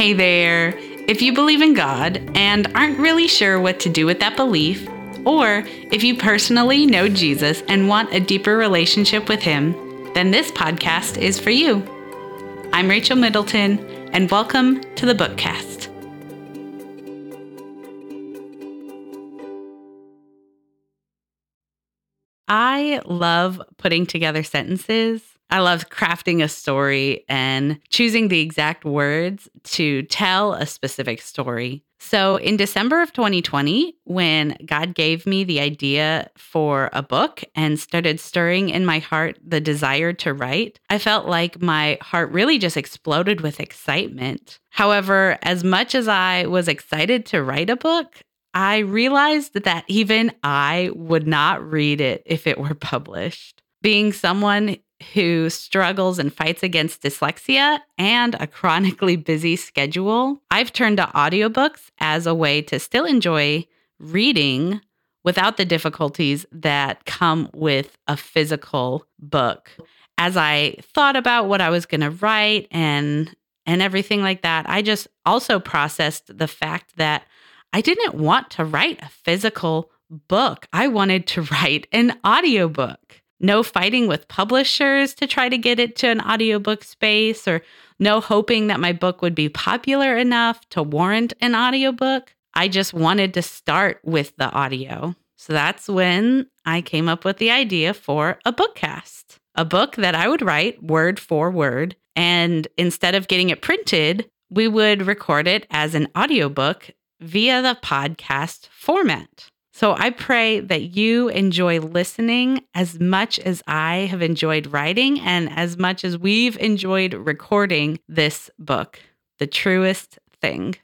Hey there! If you believe in God and aren't really sure what to do with that belief, or if you personally know Jesus and want a deeper relationship with Him, then this podcast is for you. I'm Rachel Middleton, and welcome to the Bookcast. I love putting together sentences. I love crafting a story and choosing the exact words to tell a specific story. So in December of 2020, when God gave me the idea for a book and started stirring in my heart the desire to write, I felt like my heart really just exploded with excitement. However, as much as I was excited to write a book, I realized that even I would not read it if it were published. Being someone who struggles and fights against dyslexia and a chronically busy schedule, I've turned to audiobooks as a way to still enjoy reading without the difficulties that come with a physical book. As I thought about what I was going to write and everything like that, I just also processed the fact that I didn't want to write a physical book. I wanted to write an audiobook. No fighting with publishers to try to get it to an audiobook space, or no hoping that my book would be popular enough to warrant an audiobook. I just wanted to start with the audio. So that's when I came up with the idea for a bookcast, a book that I would write word for word. And instead of getting it printed, we would record it as an audiobook via the podcast format. So I pray that you enjoy listening as much as I have enjoyed writing and as much as we've enjoyed recording this book, The Truest Thing.